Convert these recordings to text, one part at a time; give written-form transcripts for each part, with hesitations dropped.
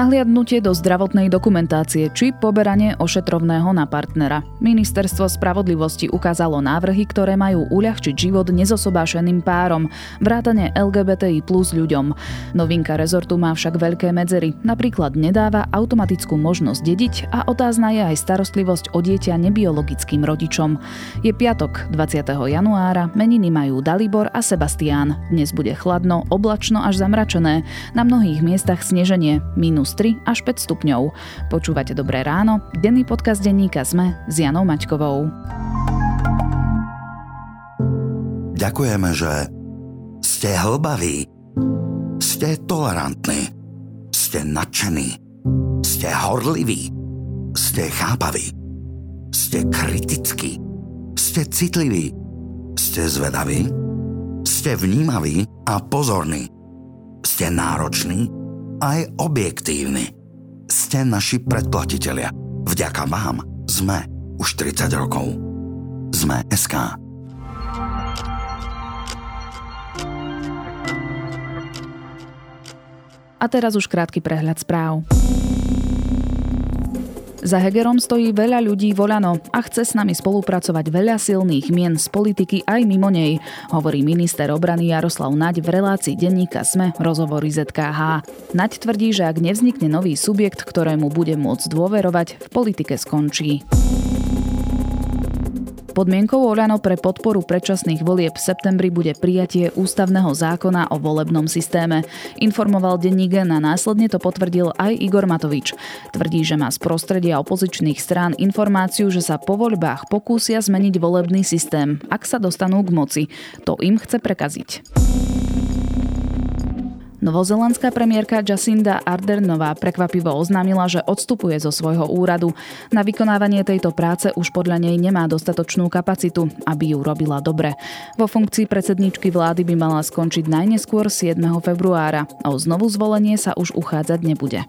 nahliadnutie do zdravotnej dokumentácie či poberanie ošetrovného na partnera. Ministerstvo spravodlivosti ukázalo návrhy, ktoré majú uľahčiť život nezosobášeným párom, vrátane LGBTI plus ľuďom. Novinka rezortu má však veľké medzery, napríklad nedáva automatickú možnosť dediť a otázna je aj starostlivosť o dieťa nebiologickým rodičom. Je piatok, 20. januára, meniny majú Dalibor a Sebastián. Dnes bude chladno, oblačno až zamračené, na mnohých miestach sneženie, -3 až 5 stupňov. Počúvate Dobré ráno, denný podcast denníka SME s Janou Maťkovou. Ďakujeme, že ste hlbaví, ste tolerantní, ste nadšení, ste horliví, ste chápaví, ste kritickí, ste citliví, ste zvedaví, ste vnímaví a pozorní, ste nároční, aj objektívni. Ste naši predplatitelia. Vďaka vám sme už 30 rokov. Sme SK. A teraz už krátky prehľad správ. Za Hegerom stojí veľa ľudí volano a chce s nami spolupracovať veľa silných mien z politiky aj mimo nej, hovorí minister obrany Jaroslav Naď v relácii denníka SME Rozhovory ZKH. Naď tvrdí, že ak nevznikne nový subjekt, ktorému bude môcť dôverovať, v politike skončí. Podmienkou Oľano pre podporu predčasných volieb v septembri bude prijatie ústavného zákona o volebnom systéme. Informoval Denník N a následne to potvrdil aj Igor Matovič. Tvrdí, že má z prostredia opozičných strán informáciu, že sa po voľbách pokúsia zmeniť volebný systém, ak sa dostanú k moci. To im chce prekaziť. Novozelandská premiérka Jacinda Ardernová prekvapivo oznámila, že odstupuje zo svojho úradu. Na vykonávanie tejto práce už podľa nej nemá dostatočnú kapacitu, aby ju robila dobre. Vo funkcii predsedníčky vlády by mala skončiť najneskôr 7. februára. O znovuzvolenie sa už uchádzať nebude.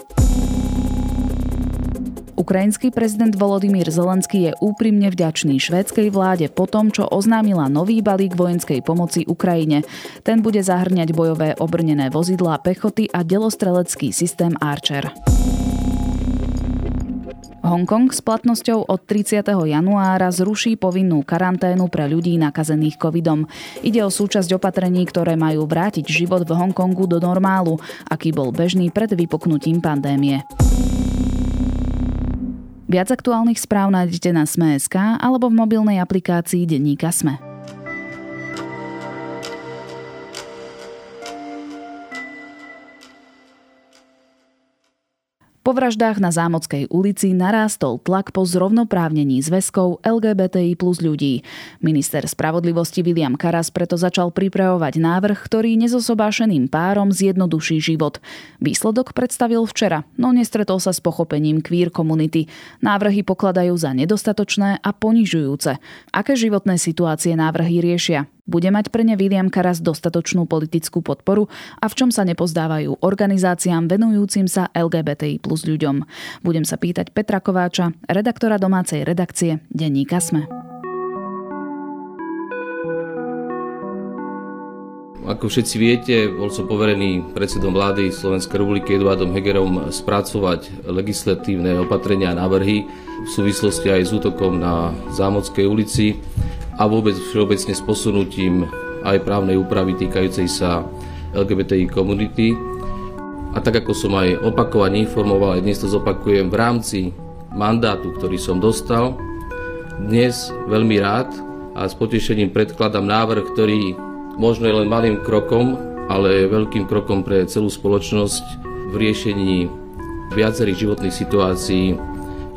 Ukrajinský prezident Volodymyr Zelenskyy je úprimne vďačný švédskej vláde po tom, čo oznámila nový balík vojenskej pomoci Ukrajine. Ten bude zahŕňať bojové obrnené vozidlá pechoty a delostrelecký systém Archer. Hongkong s platnosťou od 30. januára zruší povinnú karanténu pre ľudí nakazených covidom. Ide o súčasť opatrení, ktoré majú vrátiť život v Hongkongu do normálu, aký bol bežný pred vypuknutím pandémie. Viac aktuálnych správ nájdete na Sme.sk alebo v mobilnej aplikácii denníka Sme. Po vraždách na Zámockej ulici narástol tlak po zrovnoprávnení zväzkov LGBTI plus ľudí. Minister spravodlivosti Viliam Karas preto začal pripravovať návrh, ktorý nezosobášeným párom zjednoduší život. Výsledok predstavil včera, no nestretol sa s pochopením queer komunity. Návrhy pokladajú za nedostatočné a ponižujúce. Aké životné situácie návrhy riešia? Bude mať pre ne Viliam Karas dostatočnú politickú podporu a v čom sa nepozdávajú organizáciám venujúcim sa LGBTI plus ľuďom? Budem sa pýtať Petra Kováča, redaktora domácej redakcie denníka SME. Ako všetci viete, bol som poverený predsedom vlády Slovenskej republiky Eduardom Hegerom spracovať legislatívne opatrenia a návrhy v súvislosti aj s útokom na Zámockej ulici a vôbec všeobecne s posunutím aj právnej úpravy týkajúcej sa LGBTI komunity. A tak ako som aj opakovane informoval, aj dnes to zopakujem, v rámci mandátu, ktorý som dostal, dnes veľmi rád a s potešením predkladám návrh, ktorý možno je len malým krokom, ale veľkým krokom pre celú spoločnosť v riešení viacerých životných situácií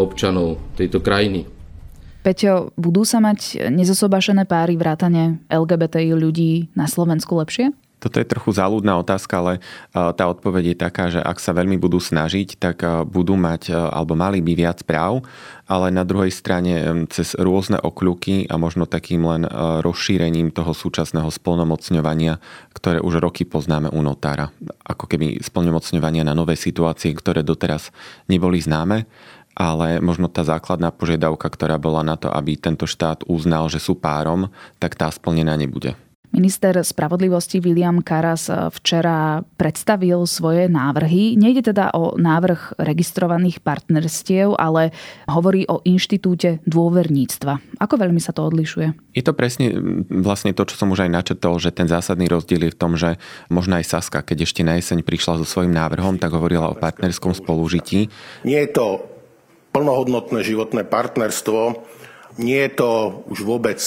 občanov tejto krajiny. Peťo, budú sa mať nezosobášené páry vrátane LGBTI ľudí na Slovensku lepšie? Toto je trochu záľudná otázka, ale tá odpoveď je taká, že ak sa veľmi budú snažiť, tak budú mať alebo mali by viac práv, ale na druhej strane cez rôzne okľuky a možno takým len rozšírením toho súčasného splnomocňovania, ktoré už roky poznáme u notára. Ako keby splnomocňovania na nové situácie, ktoré doteraz neboli známe, ale možno tá základná požiadavka, ktorá bola na to, aby tento štát uznal, že sú párom, tak tá splnená nebude. Minister spravodlivosti Viliam Karas včera predstavil svoje návrhy. Nejde teda o návrh registrovaných partnerstiev, ale hovorí o inštitúte dôverníctva. Ako veľmi sa to odlišuje? Je to presne vlastne to, čo som už aj načrtol, že ten zásadný rozdiel je v tom, že možno aj Saska, keď ešte na jeseň prišla so svojím návrhom, tak hovorila o partnerskom spolužití. Nie je to plnohodnotné životné partnerstvo, nie je to už vôbec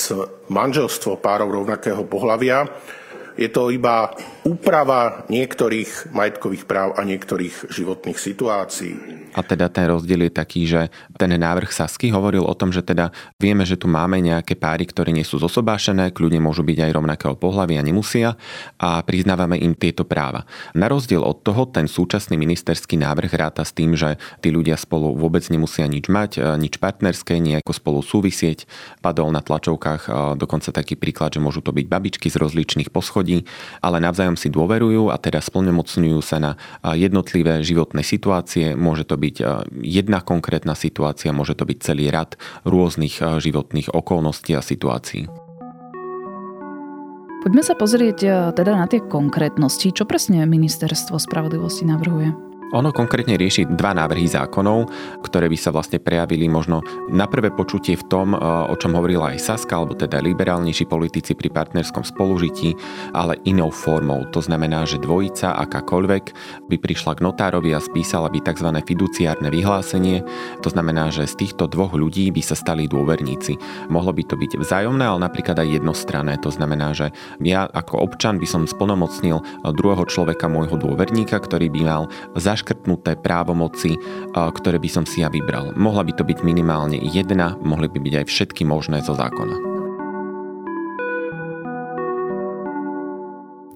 manželstvo párov rovnakého pohlavia. Je to iba úprava niektorých majetkových práv a niektorých životných situácií. A teda ten rozdiel je taký, že ten návrh Sasky hovoril o tom, že teda vieme, že tu máme nejaké páry, ktoré nie sú zosobášené, kľudne môžu byť aj rovnakého pohlavia, nemusia, a priznávame im tieto práva. Na rozdiel od toho ten súčasný ministerský návrh ráta s tým, že tí ľudia spolu vôbec nemusia nič mať, nič partnerské, nejako spolu súvisieť. Padol na tlačovkách dokonca taký príklad, že môžu to byť babičky z rozličných poschodí, ale navzájom si dôverujú a teda splnomocňujú sa na jednotlivé životné situácie. Môže to byť jedna konkrétna situácia, môže to byť celý rad rôznych životných okolností a situácií. Poďme sa pozrieť teda na tie konkrétnosti. Čo presne ministerstvo spravodlivosti navrhuje? Ono konkrétne rieši dva návrhy zákonov, ktoré by sa vlastne prejavili možno na prvé počutie v tom, o čom hovorila aj Saska, alebo teda liberálnejší politici pri partnerskom spolužití, ale inou formou. To znamená, že dvojica akákoľvek by prišla k notárovi a spísala by tzv. Fiduciárne vyhlásenie. To znamená, že z týchto dvoch ľudí by sa stali dôverníci. Mohlo by to byť vzájomné, ale napríklad aj jednostranné. To znamená, že ja ako občan by som splnomocnil druhého človeka, môjho dôverníka, ktorý by mal zaškrtnuté právomoci, ktoré by som si ja vybral. Mohla by to byť minimálne jedna, mohli by byť aj všetky možné zo zákona.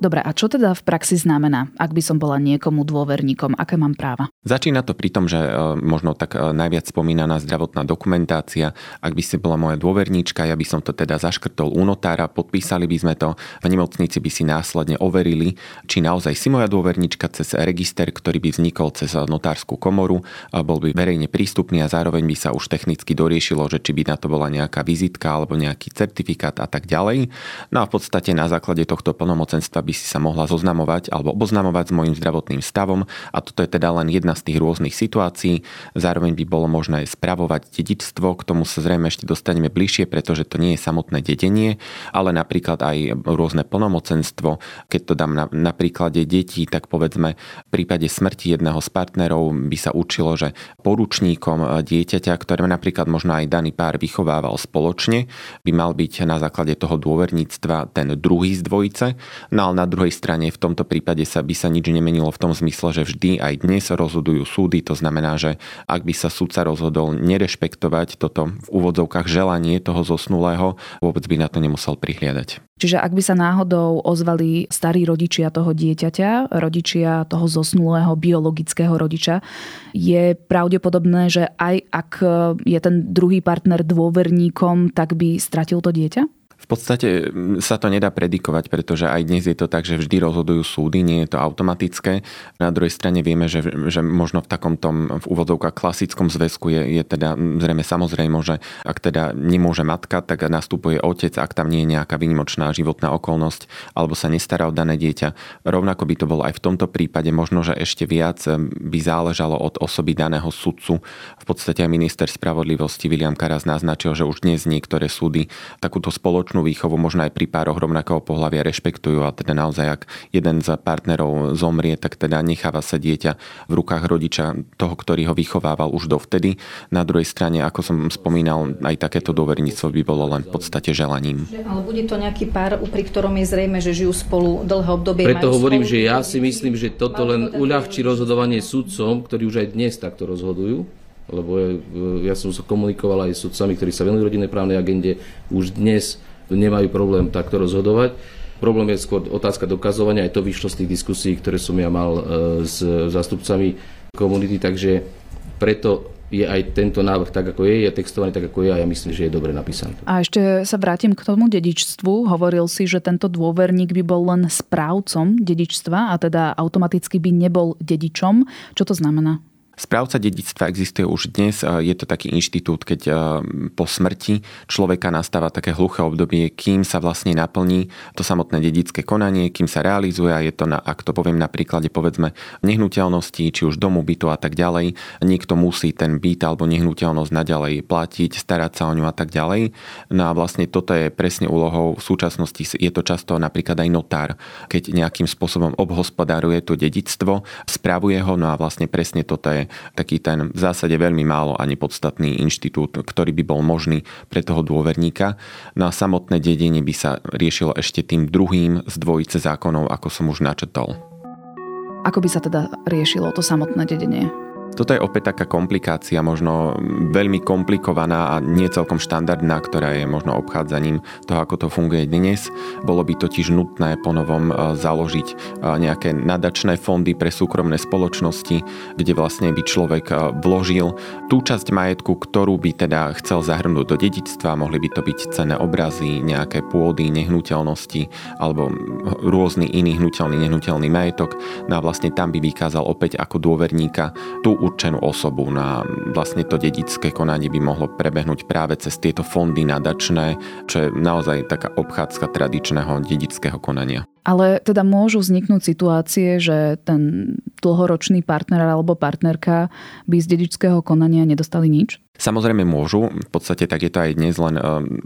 Dobre, a čo teda v praxi znamená, ak by som bola niekomu dôverníkom? Aké mám práva? Začína to pri tom, že možno tak najviac spomínaná zdravotná dokumentácia. Ak by si bola moja dôverníčka, ja by som to teda zaškrtol u notára, podpísali by sme to, v nemocnici by si následne overili, či naozaj si moja dôverníčka cez register, ktorý by vznikol cez notárskú komoru, bol by verejne prístupný a zároveň by sa už technicky doriešilo, že či by na to bola nejaká vizitka alebo nejaký certifikát a tak ďalej. No a v podstate na základe tohto plnomocenstva by si sa mohla zoznamovať alebo oboznamovať s mojím zdravotným stavom, a toto je teda len jedna z tých rôznych situácií. Zároveň by bolo možné spravovať dedičstvo, k tomu sa zrejme ešte dostaneme bližšie, pretože to nie je samotné dedenie, ale napríklad aj rôzne plnomocenstvo. Keď to dám na príklade detí, tak povedzme v prípade smrti jedného z partnerov by sa učilo, že poručníkom dieťaťa, ktoré napríklad možno aj daný pár vychovával spoločne, by mal byť na základe toho dôverníctva ten druhý z dvojice. No, na druhej strane v tomto prípade sa by sa nič nemenilo v tom zmysle, že vždy aj dnes rozhodujú súdy, to znamená, že ak by sa sudca rozhodol nerešpektovať toto v úvodzovkách želanie toho zosnulého, vôbec by na to nemusel prihliadať. Čiže ak by sa náhodou ozvali starí rodičia toho dieťaťa, rodičia toho zosnulého biologického rodiča, je pravdepodobné, že aj ak je ten druhý partner dôverníkom, tak by stratil to dieťa? V podstate sa to nedá predikovať, pretože aj dnes je to tak, že vždy rozhodujú súdy, nie je to automatické. Na druhej strane vieme, že možno v takomto v úvodzovkách klasickom zväzku je teda zrejme samozrejme, že ak teda nemôže matka, tak nastupuje otec, ak tam nie je nejaká výnimočná životná okolnosť alebo sa nestará o dané dieťa. Rovnako by to bolo aj v tomto prípade, možno že ešte viac by záležalo od osoby daného sudcu. V podstate aj minister spravodlivosti Viliam Karas naznačil, že už dnes niektoré súdy takúto spoločnosť výchovu možno aj pri pároch rovnakého pohlavia rešpektujú, a teda naozaj ak jeden z partnerov zomrie, tak teda necháva sa dieťa v rukách rodiča toho, ktorý ho vychovával už dovtedy. Na druhej strane, ako som spomínal, aj takéto dôverníctvo by bolo len v podstate želaním. Ale bude to nejaký pár, pri ktorom je zrejme, že žijú spolu dlhé obdobie. Preto hovorím, že ja si myslím, že toto len uľahčí rozhodovanie sudcom, ktorí už aj dnes takto rozhodujú. Lebo ja som sa komunikoval aj s sudcami, ktorí sa venujú rodinnej právnej agende, už dnes nemajú problém takto rozhodovať. Problém je skôr otázka dokazovania, aj to vyšlo z tých diskusí, ktoré som ja mal s zástupcami komunity, takže preto je aj tento návrh tak, ako je textovaný tak, ako je, a ja myslím, že je dobre napísaný. A ešte sa vrátim k tomu dedičstvu. Hovoril si, že tento dôverník by bol len správcom dedičstva, a teda automaticky by nebol dedičom. Čo to znamená? Správca dedičstva existuje už dnes. Je to taký inštitút, keď po smrti človeka nastáva také hluché obdobie, kým sa vlastne naplní to samotné dedičské konanie, kým sa realizuje, a je to, ak to poviem na príklade, povedzme, nehnuteľnosti, či už domu, bytu a tak ďalej. Niekto musí ten byt alebo nehnuteľnosť naďalej platiť, starať sa o ňu a tak ďalej. No a vlastne toto je presne úlohou v súčasnosti. Je to často napríklad aj notár, keď nejakým spôsobom obhospodáruje to dedičstvo, spravuje ho, no a vlastne presne toto je taký ten v zásade veľmi málo a nepodstatný inštitút, ktorý by bol možný pre toho dôverníka. No a samotné dedenie by sa riešilo ešte tým druhým z dvojice zákonov, ako som už načetol. Ako by sa teda riešilo to samotné dedenie? Toto je opäť taká komplikácia, možno veľmi komplikovaná a nie celkom štandardná, ktorá je možno obchádzaním toho, ako to funguje dnes. Bolo by totiž nutné ponovom založiť nejaké nadačné fondy pre súkromné spoločnosti, kde vlastne by človek vložil tú časť majetku, ktorú by teda chcel zahrnúť do dedičstva. Mohli by to byť cenné obrazy, nejaké pôdy, nehnuteľnosti alebo rôzny iný nehnuteľný majetok. No a vlastne tam by vykázal opäť ako dôverníka tú určenú osobu. Na vlastne to dedičské konanie by mohlo prebehnúť práve cez tieto fondy nadačné, čo je naozaj taká obchádzka tradičného dedičského konania. Ale teda môžu vzniknúť situácie, že ten dlhoročný partner alebo partnerka by z dedičského konania nedostali nič? Samozrejme môžu, v podstate tak je to aj dnes, len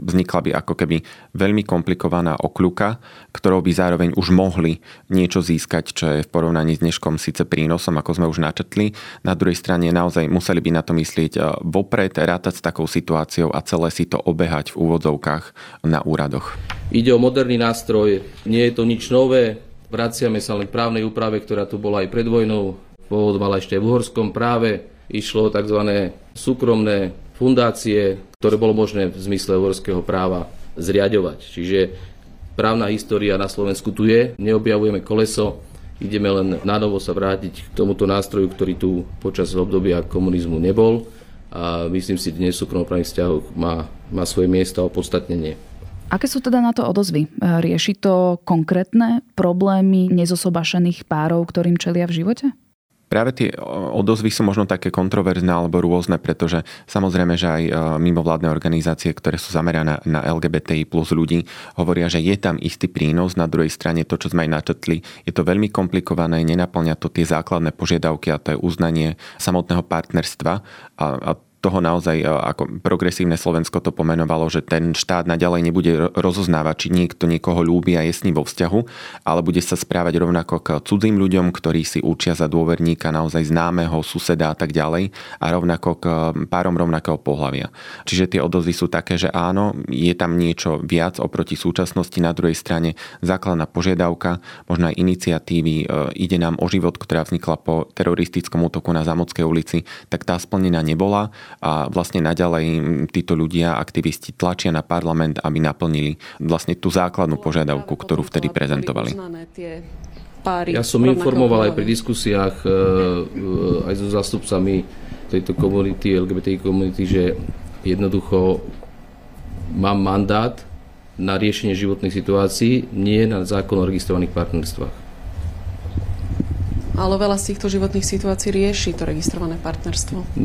vznikla by ako keby veľmi komplikovaná okľuka, ktorou by zároveň už mohli niečo získať, čo je v porovnaní s dneškom síce prínosom, ako sme už načetli. Na druhej strane naozaj museli by na to myslieť vopred, rátať s takou situáciou a celé si to obehať v úvodzovkách na úradoch. Ide o moderný nástroj, nie je to nič nové, vraciame sa len k právnej úprave, ktorá tu bola aj pred vojnou, pôvod mala ešte v uhorskom práve, išlo o tzv. Súkromné fundácie, ktoré bolo možné v zmysle uhorského práva zriaďovať. Čiže právna história na Slovensku tu je, neobjavujeme koleso, ideme len na novo sa vrátiť k tomuto nástroju, ktorý tu počas obdobia komunizmu nebol, a myslím si, dnes v súkromnoprávnych vzťahoch má svoje miesto a opodstatnenie. Aké sú teda na to odozvy? Rieši to konkrétne problémy nezosobašených párov, ktorým čelia v živote? Práve tie odozvy sú možno také kontroverzné alebo rôzne, pretože samozrejme, že aj mimovládne organizácie, ktoré sú zamerané na LGBTI plus ľudí, hovoria, že je tam istý prínos. Na druhej strane to, čo sme aj načetli, je to veľmi komplikované, nenapĺňa to tie základné požiadavky, a to je uznanie samotného partnerstva a toho naozaj, ako progresívne Slovensko to pomenovalo, že ten štát naďalej nebude rozoznávať, či niekto niekoho ľúbi a je s ním vo vzťahu, ale bude sa správať rovnako k cudzým ľuďom, ktorí si učia za dôverníka naozaj známeho, suseda a tak ďalej, a rovnako k párom rovnakého pohlavia. Čiže tie odozvy sú také, že áno, je tam niečo viac oproti súčasnosti. Na druhej strane základná požiadavka, možno aj iniciatívy Ide nám o život, ktorá vznikla po teroristickom útoku na Zámockej ulici, tak tá splnená nebola. A vlastne naďalej títo ľudia, aktivisti, tlačia na parlament, aby naplnili vlastne tú základnú požiadavku, ktorú vtedy prezentovali. Ja som informoval aj pri diskusiách aj so zástupcami tejto komunity, LGBTI komunity, že jednoducho mám mandát na riešenie životných situácií, nie na zákon o registrovaných partnerstvách. Ale veľa z týchto životných situácií rieši to registrované partnerstvo.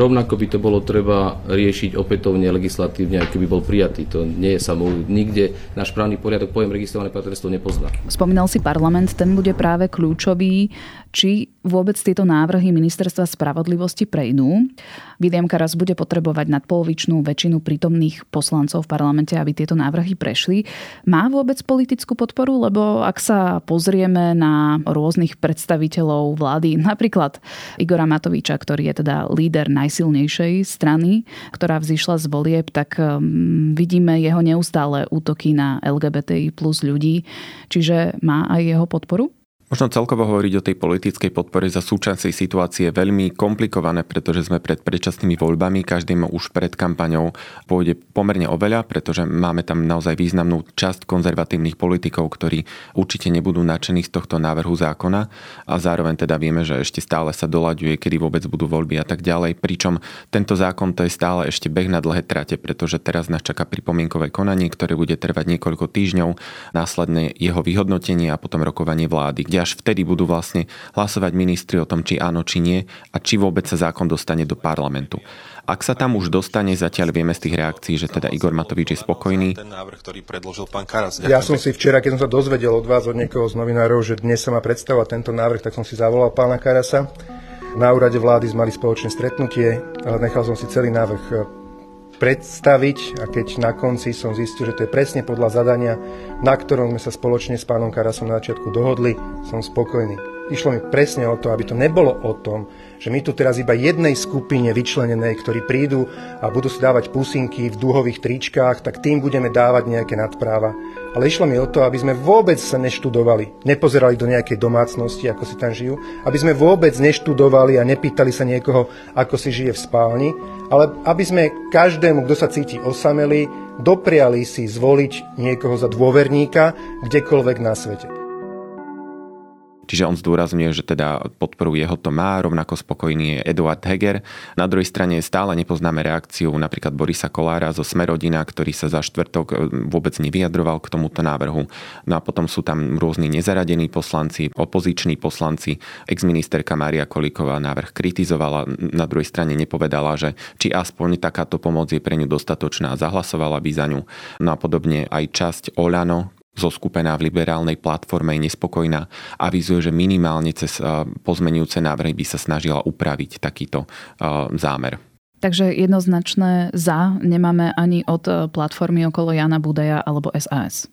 Rovnako by to bolo treba riešiť opätovne legislatívne, aký by bol prijatý. To nie je nikde náš právny poriadok pojem registrované partnerstvo nepozná. Spomínal si parlament, ten bude práve kľúčový, či vôbec tieto návrhy Ministerstva spravodlivosti prejdú. Viliam Karas bude potrebovať nadpolovičnú väčšinu prítomných poslancov v parlamente, aby tieto návrhy prešli. Má vôbec politickú podporu? Lebo ak sa pozrieme na rôznych predstaviteľov vlády, napríklad Igora Matoviča, ktorý je teda líder najsilnejšej strany, ktorá vzýšla z volieb, tak vidíme jeho neustále útoky na LGBTI plus ľudí. Čiže má aj jeho podporu? Možno celkovo hovoriť o tej politickej podpore za súčasnej situácie je veľmi komplikované, pretože sme pred predčasnými voľbami, každému už pred kampaňou pôjde pomerne oveľa, pretože máme tam naozaj významnú časť konzervatívnych politikov, ktorí určite nebudú nadšení z tohto návrhu zákona, a zároveň teda vieme, že ešte stále sa doľaďuje, kedy vôbec budú voľby a tak ďalej, pričom tento zákon to je stále ešte beh na dlhé trate, pretože teraz nás čaká pripomienkové konanie, ktoré bude trvať niekoľko týždňov, následne jeho vyhodnotenie a potom rokovanie vlády, až vtedy budú vlastne hlasovať ministri o tom, či áno, či nie a či vôbec sa zákon dostane do parlamentu. Ak sa tam už dostane, zatiaľ vieme z tých reakcií, že teda Igor Matovič je spokojný. Ten návrh, ktorý predložil pán Karas. Ja som si včera, keď som sa dozvedel od vás, od niekoho z novinárov, že dnes sa má predstavovať tento návrh, tak som si zavolal pána Karasa. Na úrade vlády sme mali spoločné stretnutie, ale nechal som si celý návrh predstaviť a keď na konci som zistil, že to je presne podľa zadania, na ktorom sme sa spoločne s pánom Karasom na začiatku dohodli, som spokojný. Išlo mi presne o to, aby to nebolo o tom, že my tu teraz iba jednej skupine vyčlenenej, ktorí prídu a budú si dávať pusinky v dúhových tričkách, tak tým budeme dávať nejaké nadpráva. Ale išlo mi o to, aby sme vôbec sa neštudovali, nepozerali do nejakej domácnosti, ako si tam žijú, aby sme vôbec neštudovali a nepýtali sa niekoho, ako si žije v spálni, ale aby sme každému, kto sa cíti osamelý, dopriali si zvoliť niekoho za dôverníka kdekoľvek na svete. Čiže on zdôrazňuje, že teda podporu jeho to má, rovnako spokojný je Eduard Heger. Na druhej strane stále nepoznáme reakciu napríklad Borisa Kollára zo Sme rodina, ktorý sa za štvrtok vôbec nevyjadroval k tomuto návrhu. No a potom sú tam rôzni nezaradení poslanci, opoziční poslanci. Exministerka Mária Kolíková návrh kritizovala, na druhej strane nepovedala, že či aspoň takáto pomoc je pre ňu dostatočná, zahlasovala by za ňu. No a podobne aj časť Oľano, zoskupená v liberálnej platforme, je nespokojná a avizuje, že minimálne cez pozmenujúce návrhy by sa snažila upraviť takýto zámer. Takže jednoznačné za nemáme ani od platformy okolo Jana Budaja alebo SAS.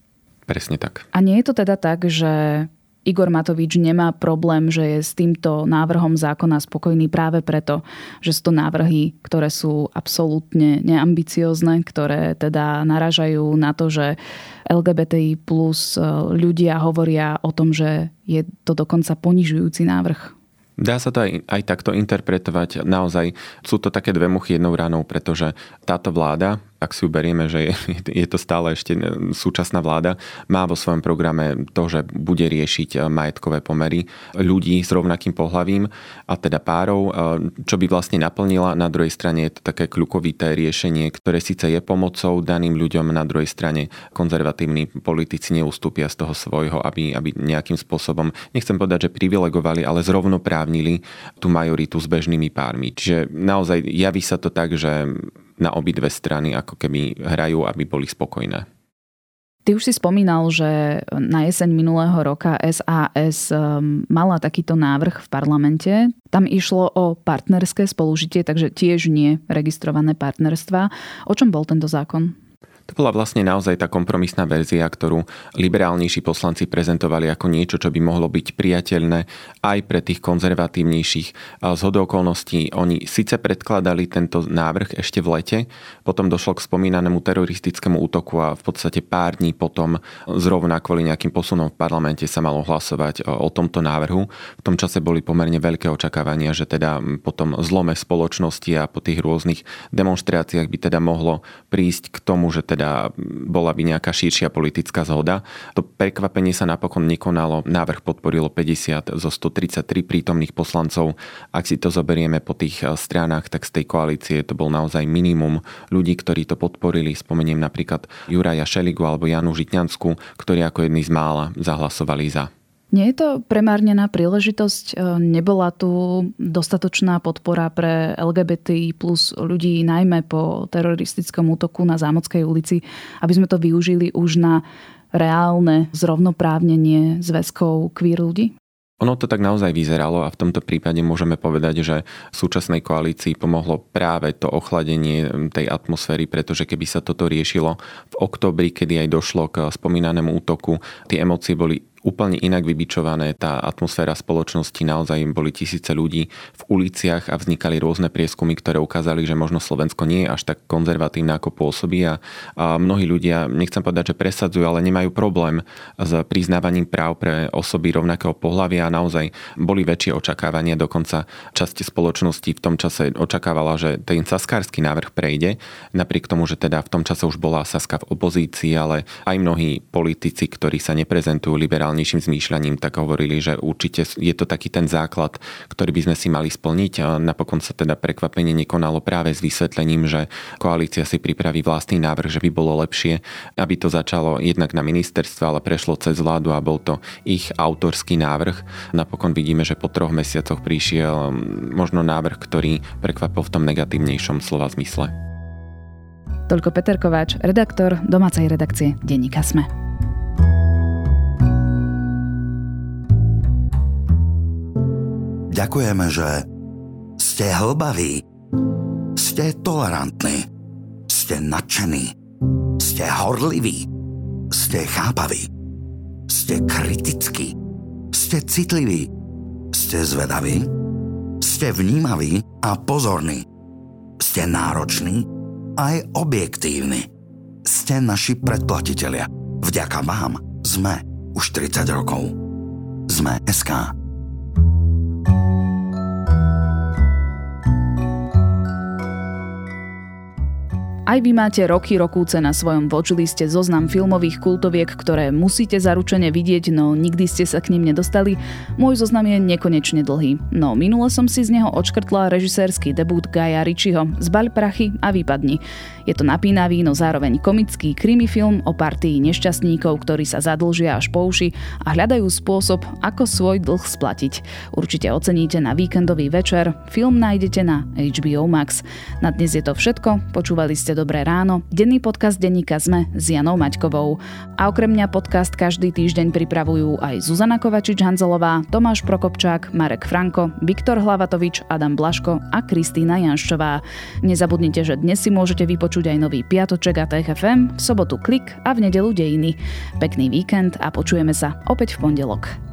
Presne tak. A nie je to teda tak, že Igor Matovič nemá problém, že je s týmto návrhom zákona spokojný práve preto, že sú to návrhy, ktoré sú absolútne neambiciózne, ktoré teda naražajú na to, že LGBTI plus ľudia hovoria o tom, že je to dokonca ponižujúci návrh. Dá sa to aj takto interpretovať. Naozaj sú to také dve muchy jednou ranou, pretože táto vláda, ak si uberieme, že je to stále ešte súčasná vláda, má vo svojom programe to, že bude riešiť majetkové pomery ľudí s rovnakým pohlavím a teda párov, čo by vlastne naplnila. Na druhej strane je to také kľukovité riešenie, ktoré síce je pomocou daným ľuďom, na druhej strane konzervatívni politici neustúpia z toho svojho, aby nejakým spôsobom, nechcem povedať, že privilegovali, ale zrovnoprávnili tú majoritu s bežnými pármi. Čiže naozaj javí sa to tak, že na obidve strany ako keby hrajú, aby boli spokojné. Ty už si spomínal, že na jeseň minulého roka SAS mala takýto návrh v parlamente. Tam išlo o partnerské spolužitie, takže tiež nie registrované partnerstvá. O čom bol tento zákon? To bola vlastne naozaj tá kompromisná verzia, ktorú liberálnejší poslanci prezentovali ako niečo, čo by mohlo byť priateľné aj pre tých konzervatívnejších. Zhodou okolností oni síce predkladali tento návrh ešte v lete, potom došlo k spomínanému teroristickému útoku a v podstate pár dní potom zrovna kvôli nejakým posunom v parlamente sa malo hlasovať o tomto návrhu. V tom čase boli pomerne veľké očakávania, že teda po tom zlome spoločnosti a po tých rôznych demonštráciách by teda mohlo prísť k tomu, že teda bola by nejaká širšia politická zhoda. To prekvapenie sa napokon nekonalo. Návrh podporilo 50 zo 133 prítomných poslancov. Ak si to zoberieme po tých stranách, tak z tej koalície to bol naozaj minimum ľudí, ktorí to podporili. Spomeniem napríklad Juraja Šeligu alebo Janu Žitňanskú, ktorí ako jedni z mála zahlasovali za. Nie je to premárnená príležitosť? Nebola tu dostatočná podpora pre LGBT plus ľudí, najmä po teroristickom útoku na Zámockej ulici, aby sme to využili už na reálne zrovnoprávnenie zväzkov queer ľudí? Ono to tak naozaj vyzeralo a v tomto prípade môžeme povedať, že súčasnej koalícii pomohlo práve to ochladenie tej atmosféry, pretože keby sa toto riešilo v októbri, kedy aj došlo k spomínanému útoku, tie emócie boli úplne inak vybičované, tá atmosféra spoločnosti, naozaj boli tisíce ľudí v uliciach a vznikali rôzne prieskumy, ktoré ukázali, že možno Slovensko nie je až tak konzervatívne, ako pôsobí a mnohí ľudia, nechcem povedať, že presadzujú, ale nemajú problém s priznávaním práv pre osoby rovnakého pohlavia a naozaj boli väčšie očakávania, dokonca časť spoločnosti v tom čase očakávala, že ten saskársky návrh prejde, napriek tomu, že teda v tom čase už bola Saska v opozícii, ale aj mnohí politici, ktorí sa neprezentujú liberálne liberálnejším zmýšľaním, tak hovorili, že určite je to taký ten základ, ktorý by sme si mali splniť. A napokon sa teda prekvapenie nekonalo práve s vysvetlením, že koalícia si pripraví vlastný návrh, že by bolo lepšie, aby to začalo jednak na ministerstve, ale prešlo cez vládu a bol to ich autorský návrh. Napokon vidíme, že po 3 mesiacoch prišiel možno návrh, ktorý prekvapil v tom negatívnejšom slova zmysle. Toľko Petr Kováč, redaktor domácej redakcie Denníka SME. Ďakujeme, že ste hlbaví, ste tolerantní, ste nadšení, ste horliví, ste chápaví, ste kritickí, ste citliví, ste zvedaví, ste vnímaví a pozorní, ste nároční, aj objektívny. Ste naši predplatitelia. Vďaka vám sme už 30 rokov. Sme SK. Aj vy máte roky rokúce na svojom watchliste zoznam filmových kultoviek, ktoré musíte zaručene vidieť, no nikdy ste sa k nim nedostali. Môj zoznam je nekonečne dlhý. No minule som si z neho odškrtla režisérsky debut Gaia Richieho Zbaľ prachy a vypadni. Je to napínavý, no zároveň komický krimi film o partii nešťastníkov, ktorí sa zadlžia až po uši a hľadajú spôsob, ako svoj dlh splatiť. Určite oceníte na víkendový večer. Film nájdete na HBO Max. Na dnes je to všetko. Počúvali ste Dobré ráno, denný podcast denníka SME s Janou Maťkovou. A okrem mňa podcast každý týždeň pripravujú aj Zuzana Kováčič Hanzelová, Tomáš Prokopčák, Marek Franko, Viktor Hlavatovič, Adam Blaško a Kristína Janščová. Nezabudnite, že dnes si môžete vypočuť aj nový piatoček a TECH FM, v sobotu Klik a v nedeľu Dejiny. Pekný víkend a počujeme sa opäť v pondelok.